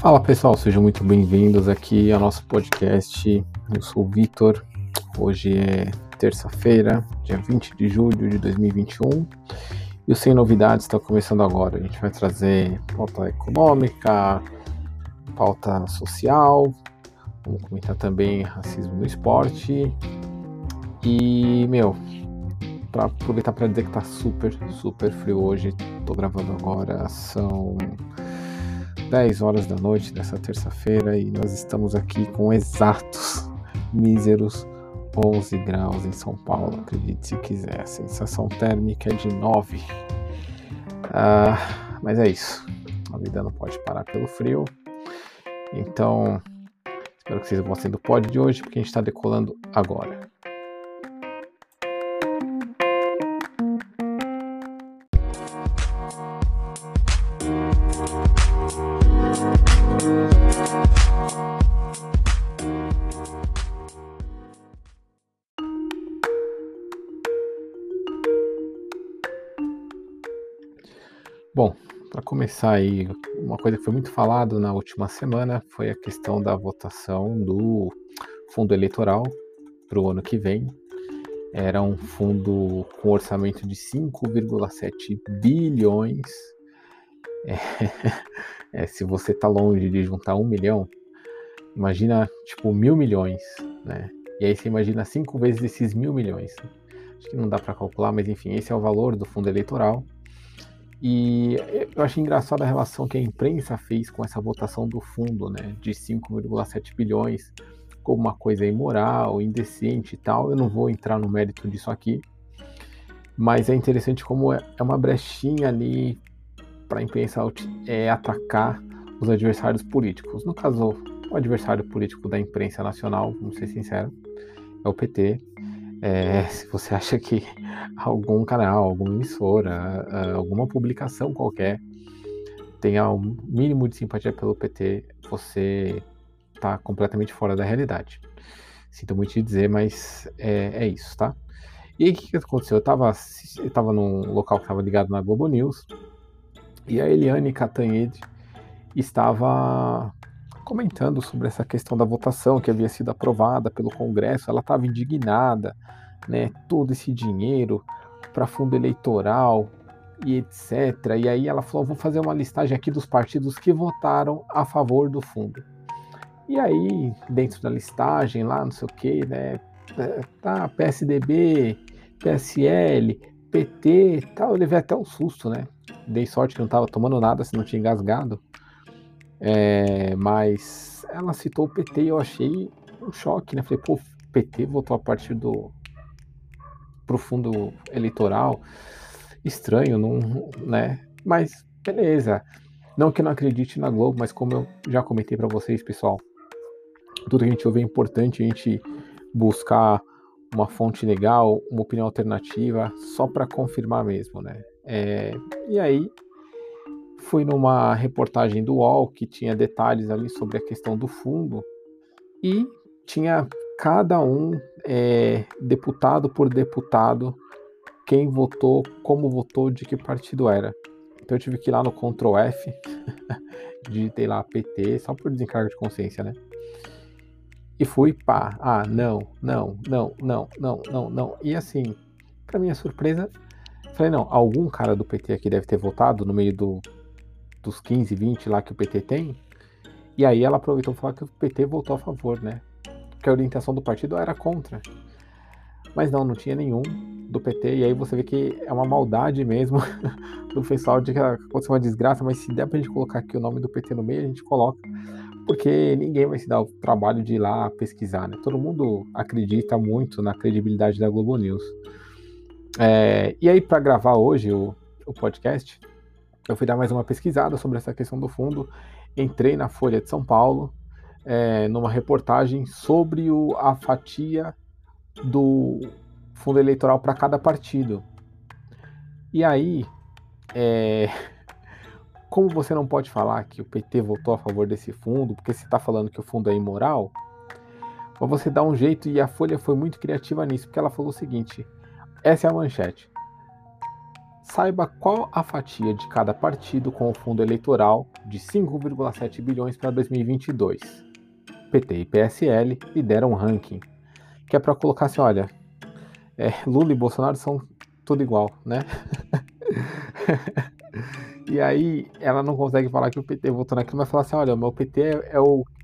Fala pessoal, sejam muito bem-vindos aqui ao nosso podcast. Eu sou o Vitor, hoje é terça-feira, dia 20 de julho de 2021 e o Sem Novidades está começando agora. A gente vai trazer pauta econômica, pauta social, vamos comentar também racismo no esporte e, para aproveitar para dizer que tá super frio hoje. Tô gravando agora, são 10 horas da noite dessa terça-feira e nós estamos aqui com exatos, míseros 11 graus em São Paulo, acredite se quiser. A sensação térmica é de 9. Mas é isso, a vida não pode parar pelo frio. Então, espero que vocês gostem do pod de hoje, porque a gente está decolando agora. Bom, para começar aí, uma coisa que foi muito falado na última semana foi a questão da votação do Fundo Eleitoral para o ano que vem. Era um fundo com orçamento de 5,7 bilhões. Se você tá longe de juntar 1 milhão, imagina, 1.000 milhões, né? E aí você imagina 5 vezes esses 1.000 milhões. Acho que não dá para calcular, mas enfim, esse é o valor do Fundo Eleitoral. E eu achei engraçada a relação que a imprensa fez com essa votação do fundo, né, de 5,7 bilhões, como uma coisa imoral, indecente e tal. Eu não vou entrar no mérito disso aqui, mas é interessante como é uma brechinha ali para a imprensa atacar os adversários políticos. No caso, o adversário político da imprensa nacional, vamos ser sinceros, é o PT. Se você acha que algum canal, alguma emissora, alguma publicação qualquer tenha um mínimo de simpatia pelo PT, você está completamente fora da realidade. Sinto muito te dizer, mas é isso, tá? E aí o que aconteceu? Eu estava num local que estava ligado na Globo News e a Eliane Catanheide estava comentando sobre essa questão da votação que havia sido aprovada pelo Congresso. Ela estava indignada, né? Todo esse dinheiro para fundo eleitoral e etc. E aí ela falou: vou fazer uma listagem aqui dos partidos que votaram a favor do fundo. E aí, dentro da listagem lá, não sei o que, né? Tá, PSDB, PSL, PT, tal. Eu levei até um susto, né? Dei sorte que não estava tomando nada, se não tinha engasgado. Mas ela citou o PT e eu achei um choque, né? Falei, o PT votou a partir pro fundo eleitoral, estranho, não, né? Mas beleza, não que eu não acredite na Globo, mas como eu já comentei para vocês, pessoal, tudo que a gente ouve é importante a gente buscar uma fonte legal, uma opinião alternativa, só para confirmar mesmo, né? E aí fui numa reportagem do UOL que tinha detalhes ali sobre a questão do fundo e tinha cada um, deputado por deputado, quem votou, como votou, de que partido era. Então eu tive que ir lá no Ctrl F, digitei lá PT, só por desencargo de consciência, né? E fui, não. E assim, pra minha surpresa, falei, não, algum cara do PT aqui deve ter votado no meio dos 15, 20 lá que o PT tem. E aí ela aproveitou para falar que o PT votou a favor, né? Porque a orientação do partido era contra. Mas não tinha nenhum do PT. E aí você vê que é uma maldade mesmo do pessoal, de que aconteceu uma desgraça, mas se der pra gente colocar aqui o nome do PT no meio, a gente coloca. Porque ninguém vai se dar o trabalho de ir lá pesquisar, né? Todo mundo acredita muito na credibilidade da Globo News. E aí, para gravar hoje o podcast, eu fui dar mais uma pesquisada sobre essa questão do fundo. Entrei na Folha de São Paulo, numa reportagem sobre a fatia do fundo eleitoral para cada partido. E aí, como você não pode falar que o PT votou a favor desse fundo, porque você está falando que o fundo é imoral, mas você dá um jeito, e a Folha foi muito criativa nisso, porque ela falou o seguinte, essa é a manchete: saiba qual a fatia de cada partido com o fundo eleitoral de 5,7 bilhões para 2022. PT e PSL lideram o ranking, que é para colocar assim, olha, Lula e Bolsonaro são tudo igual, né? E aí ela não consegue falar que o PT votou naquilo, mas fala assim, olha, meu PT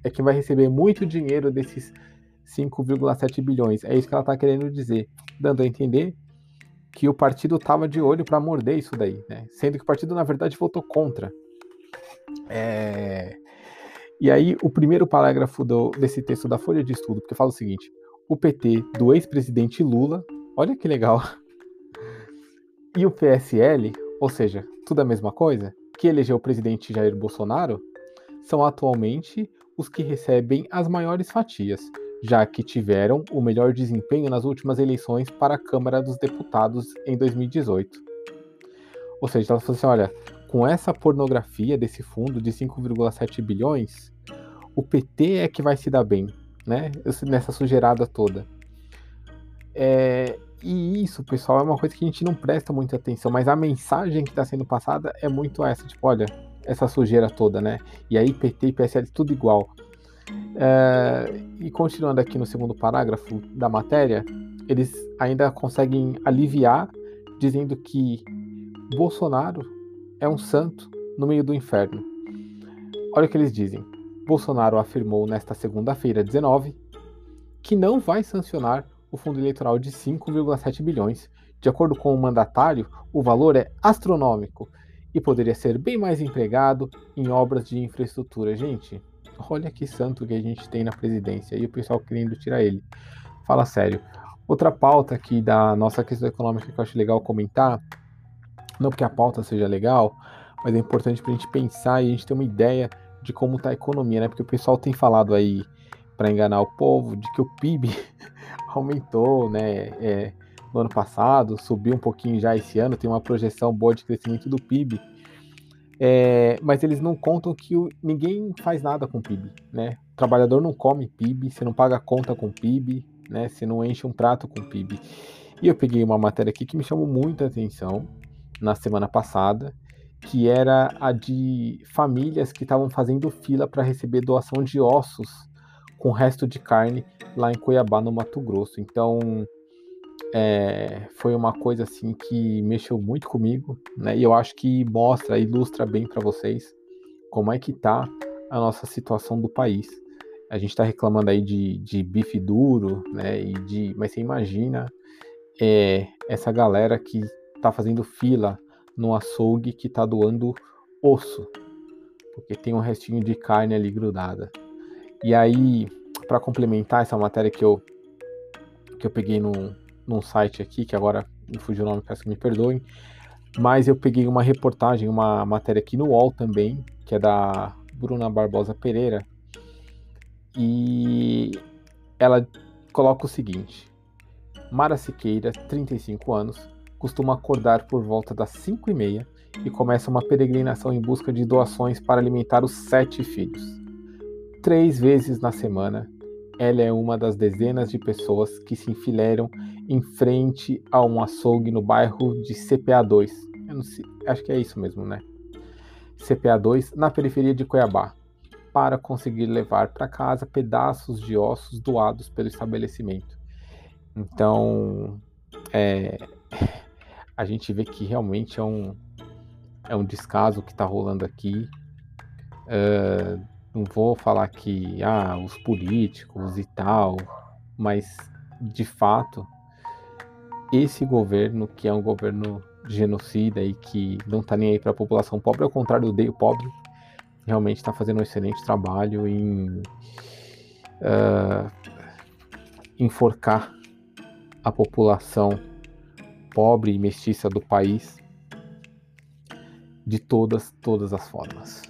é quem vai receber muito dinheiro desses 5,7 bilhões. É isso que ela está querendo dizer, dando a entender que o partido estava de olho para morder isso daí, né? Sendo que o partido, na verdade, votou contra. E aí, o primeiro parágrafo desse texto da Folha de Estudo, porque fala o seguinte, o PT do ex-presidente Lula, olha que legal, e o PSL, ou seja, tudo a mesma coisa, que elegeu o presidente Jair Bolsonaro, são atualmente os que recebem as maiores fatias, já que tiveram o melhor desempenho nas últimas eleições para a Câmara dos Deputados em 2018. Ou seja, ela falou assim, olha, com essa pornografia desse fundo de 5,7 bilhões, o PT é que vai se dar bem, né? Nessa sujeirada toda. E isso, pessoal, é uma coisa que a gente não presta muita atenção, mas a mensagem que está sendo passada é muito essa, tipo, olha, essa sujeira toda, né? E aí PT e PSL tudo igual. E continuando aqui no segundo parágrafo da matéria, eles ainda conseguem aliviar dizendo que Bolsonaro é um santo no meio do inferno. Olha o que eles dizem. Bolsonaro afirmou nesta segunda-feira, 19, que não vai sancionar o fundo eleitoral de 5,7 bilhões. De acordo com o mandatário, o valor é astronômico e poderia ser bem mais empregado em obras de infraestrutura. Gente, olha que santo que a gente tem na presidência e o pessoal querendo tirar ele. Fala sério. Outra pauta aqui da nossa questão econômica que eu acho legal comentar, não porque a pauta seja legal, mas é importante para a gente pensar e a gente ter uma ideia de como está a economia, né? Porque o pessoal tem falado aí, para enganar o povo, de que o PIB aumentou, né? No ano passado, subiu um pouquinho já esse ano, tem uma projeção boa de crescimento do PIB. Mas eles não contam que ninguém faz nada com PIB, né? O trabalhador não come PIB, você não paga conta com PIB, né? Você não enche um prato com PIB. E eu peguei uma matéria aqui que me chamou muita atenção na semana passada, que era a de famílias que estavam fazendo fila para receber doação de ossos com resto de carne lá em Cuiabá, no Mato Grosso. Então, foi uma coisa assim que mexeu muito comigo, né? E eu acho que mostra, ilustra bem para vocês como é que tá a nossa situação do país. A gente tá reclamando aí de bife duro, né? Mas você imagina essa galera que tá fazendo fila no açougue que tá doando osso, porque tem um restinho de carne ali grudada. E aí, para complementar essa matéria que eu peguei num site aqui, que agora me fugiu o nome, peço que me perdoem, mas eu peguei uma reportagem, uma matéria aqui no UOL também, que é da Bruna Barbosa Pereira, e ela coloca o seguinte: Mara Siqueira, 35 anos, costuma acordar por volta das 5h30 e começa uma peregrinação em busca de doações para alimentar os 7 filhos. 3 vezes na semana, ela é uma das dezenas de pessoas que se enfileiram em frente a um açougue no bairro de CPA 2. Eu não sei, acho que é isso mesmo, né? CPA 2, na periferia de Cuiabá, para conseguir levar para casa pedaços de ossos doados pelo estabelecimento. Então, a gente vê que realmente é um descaso que está rolando aqui. Não vou falar que os políticos e tal, mas de fato esse governo, que é um governo genocida e que não está nem aí para a população pobre, ao contrário do pobre, realmente está fazendo um excelente trabalho em enforcar a população pobre e mestiça do país de todas as formas.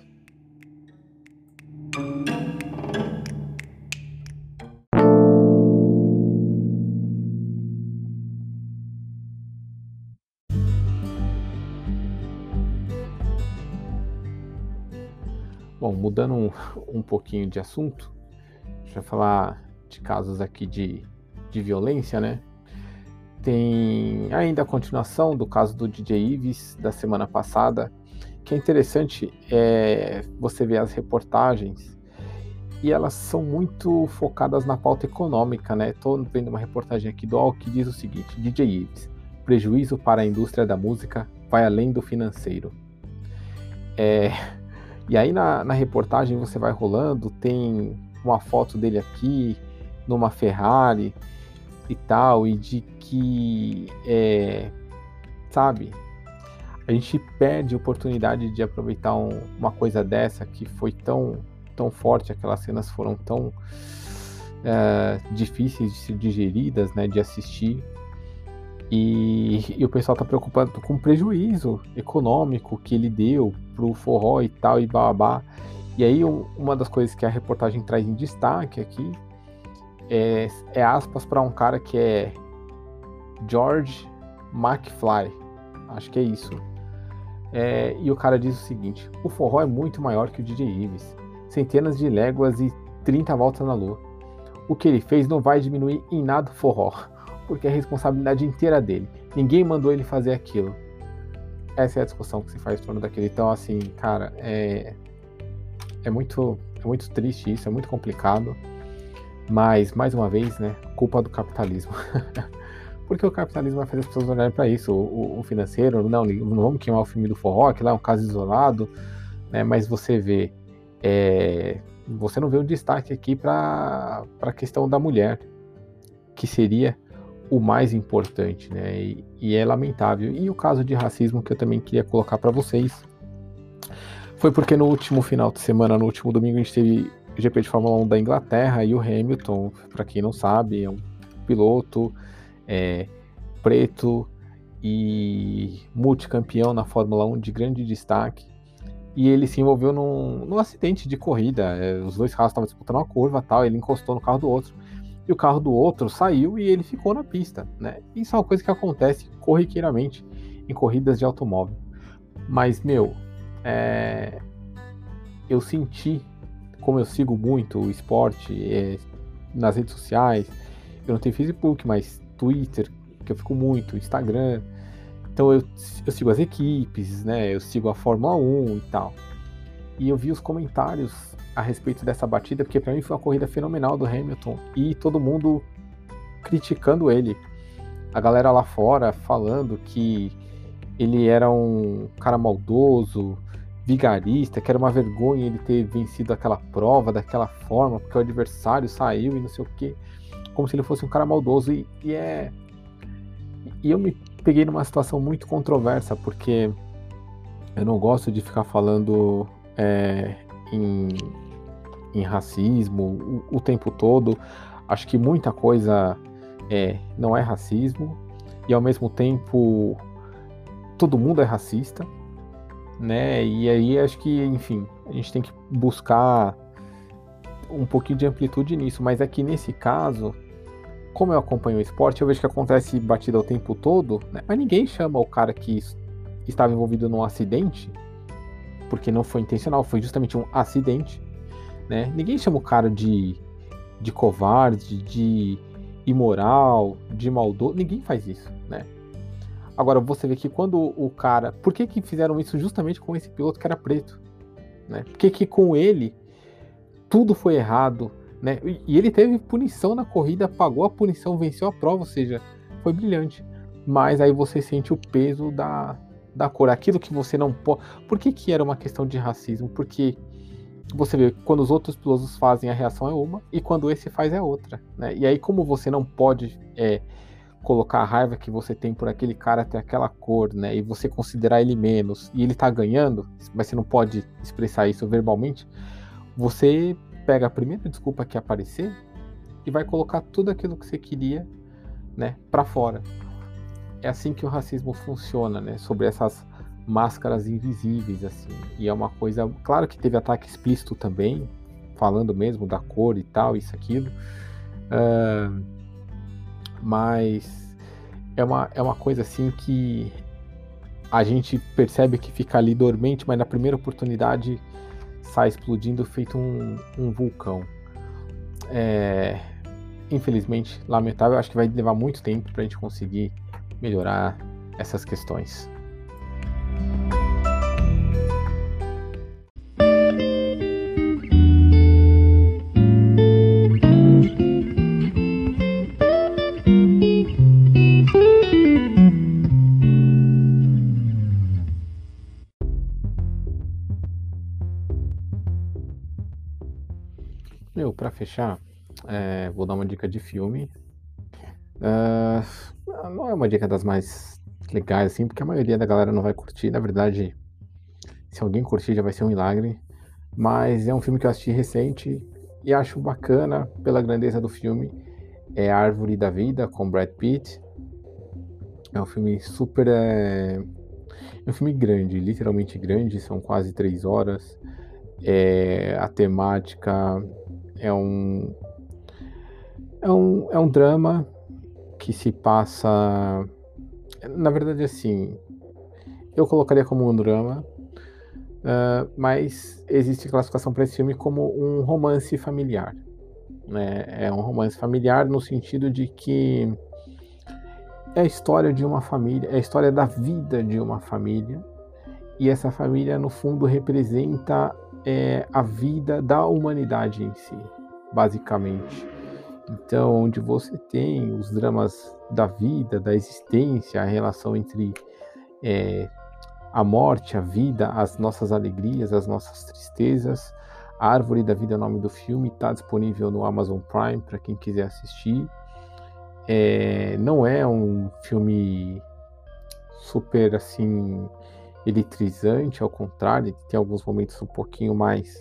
Bom, mudando um pouquinho de assunto, deixa eu falar de casos aqui de violência, né? Tem ainda a continuação do caso do DJ Ives da semana passada, que é interessante é você ver as reportagens e elas são muito focadas na pauta econômica, né? Estou vendo uma reportagem aqui do UOL que diz o seguinte: DJ Ives, prejuízo para a indústria da música vai além do financeiro. E aí na reportagem você vai rolando, tem uma foto dele aqui, numa Ferrari e tal, e de que, sabe, a gente perde a oportunidade de aproveitar uma coisa dessa que foi tão, tão forte, aquelas cenas foram tão difíceis de ser digeridas, né, de assistir. E o pessoal tá preocupado com o prejuízo econômico que ele deu pro forró e tal, e babá. E aí uma das coisas que a reportagem traz em destaque aqui é aspas para um cara que é George McFly, acho que é isso. E o cara diz o seguinte: o forró é muito maior que o DJ Ives, centenas de léguas e 30 voltas na lua. O que ele fez não vai diminuir em nada o forró, porque é a responsabilidade inteira dele. Ninguém mandou ele fazer aquilo. Essa é a discussão que se faz em torno daquilo. Então, assim, cara, é muito triste isso, é muito complicado. Mas, mais uma vez, né, culpa do capitalismo. Porque o capitalismo vai fazer as pessoas olharem para isso. O financeiro, não vamos queimar o filme do forró, que lá é um caso isolado, né, mas você vê... você não vê o destaque aqui para a questão da mulher, que seria o mais importante, né? E é lamentável. E o caso de racismo que eu também queria colocar para vocês foi porque no último final de semana, no último domingo, a gente teve GP de Fórmula 1 da Inglaterra, e o Hamilton, para quem não sabe, é um piloto preto e multicampeão na Fórmula 1 de grande destaque, e ele se envolveu num acidente de corrida. Os dois carros estavam disputando uma curva, tal, ele encostou no carro do outro, e o carro do outro saiu e ele ficou na pista, né? Isso é uma coisa que acontece corriqueiramente em corridas de automóvel. Mas, eu senti, como eu sigo muito o esporte nas redes sociais, eu não tenho Facebook, mas Twitter, que eu fico muito, Instagram, então eu sigo as equipes, né? Eu sigo a Fórmula 1 e tal. E eu vi os comentários a respeito dessa batida, porque para mim foi uma corrida fenomenal do Hamilton, e todo mundo criticando ele. A galera lá fora falando que ele era um cara maldoso, vigarista, que era uma vergonha ele ter vencido aquela prova daquela forma, porque o adversário saiu e não sei o quê, como se ele fosse um cara maldoso. E eu me peguei numa situação muito controversa, porque eu não gosto de ficar falando em racismo o tempo todo. Acho que muita coisa não é racismo, e ao mesmo tempo todo mundo é racista, né? E aí acho que, enfim, a gente tem que buscar um pouquinho de amplitude nisso, mas é que nesse caso, como eu acompanho o esporte, eu vejo que acontece batida o tempo todo, né? Mas ninguém chama o cara que estava envolvido num acidente, porque não foi intencional, foi justamente um acidente, né? Ninguém chama o cara de covarde, de imoral, de maldoso, ninguém faz isso, né? Agora, você vê que quando o cara... Por que fizeram isso justamente com esse piloto que era preto, né? Por que com ele tudo foi errado, né? E ele teve punição na corrida, pagou a punição, venceu a prova, ou seja, foi brilhante. Mas aí você sente o peso da cor, aquilo que você não pode... Por que era uma questão de racismo? Porque você vê, quando os outros pilotos fazem, a reação é uma, e quando esse faz é outra, né? E aí, como você não pode colocar a raiva que você tem por aquele cara até aquela cor, né, e você considerar ele menos, e ele tá ganhando, mas você não pode expressar isso verbalmente, você pega a primeira desculpa que aparecer e vai colocar tudo aquilo que você queria, né, pra fora. É assim que o racismo funciona, né? Sobre essas máscaras invisíveis, assim. E é uma coisa... Claro que teve ataque explícito também, falando mesmo da cor e tal, isso, aquilo. Mas é uma coisa, assim, que a gente percebe que fica ali dormente, mas na primeira oportunidade sai explodindo feito um vulcão. Infelizmente, lamentável. Acho que vai levar muito tempo pra gente conseguir melhorar essas questões. para fechar, vou dar uma dica de filme. Não é uma dica das mais legais, assim, porque a maioria da galera não vai curtir. Na verdade, se alguém curtir já vai ser um milagre. Mas é um filme que eu assisti recente e acho bacana pela grandeza do filme. É Árvore da Vida, com Brad Pitt. É um filme super... É um filme grande, literalmente grande. São quase 3 horas. A temática é um drama que se passa... Na verdade, assim, eu colocaria como um drama, mas existe classificação para esse filme como um romance familiar, né? É um romance familiar no sentido de que é a história de uma família, é a história da vida de uma família, e essa família, no fundo, representa a vida da humanidade em si, basicamente. Então, onde você tem os dramas da vida, da existência, a relação entre a morte, a vida, as nossas alegrias, as nossas tristezas. A Árvore da Vida é o nome do filme, está disponível no Amazon Prime para quem quiser assistir. Não é um filme super, assim, eletrizante, ao contrário, tem alguns momentos um pouquinho mais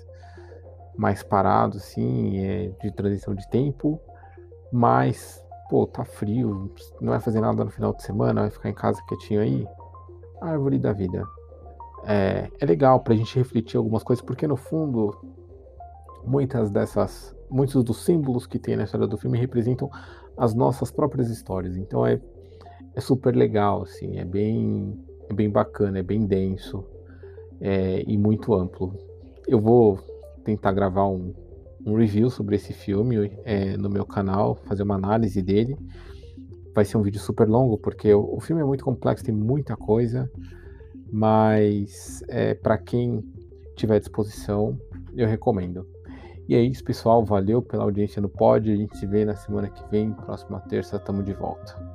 parado, assim, de transição de tempo, mas, pô, tá frio, não vai fazer nada no final de semana, vai ficar em casa quietinho aí. Árvore da Vida. É legal pra gente refletir algumas coisas, porque no fundo, muitos dos símbolos que tem na história do filme representam as nossas próprias histórias, então é super legal, assim, é bem bacana, é bem denso, e muito amplo. Eu vou tentar gravar um review sobre esse filme no meu canal, fazer uma análise dele. Vai ser um vídeo super longo, porque o filme é muito complexo, tem muita coisa, mas para quem tiver disposição, eu recomendo. E é isso, pessoal, valeu pela audiência no pod, a gente se vê na semana que vem, próxima terça, tamo de volta.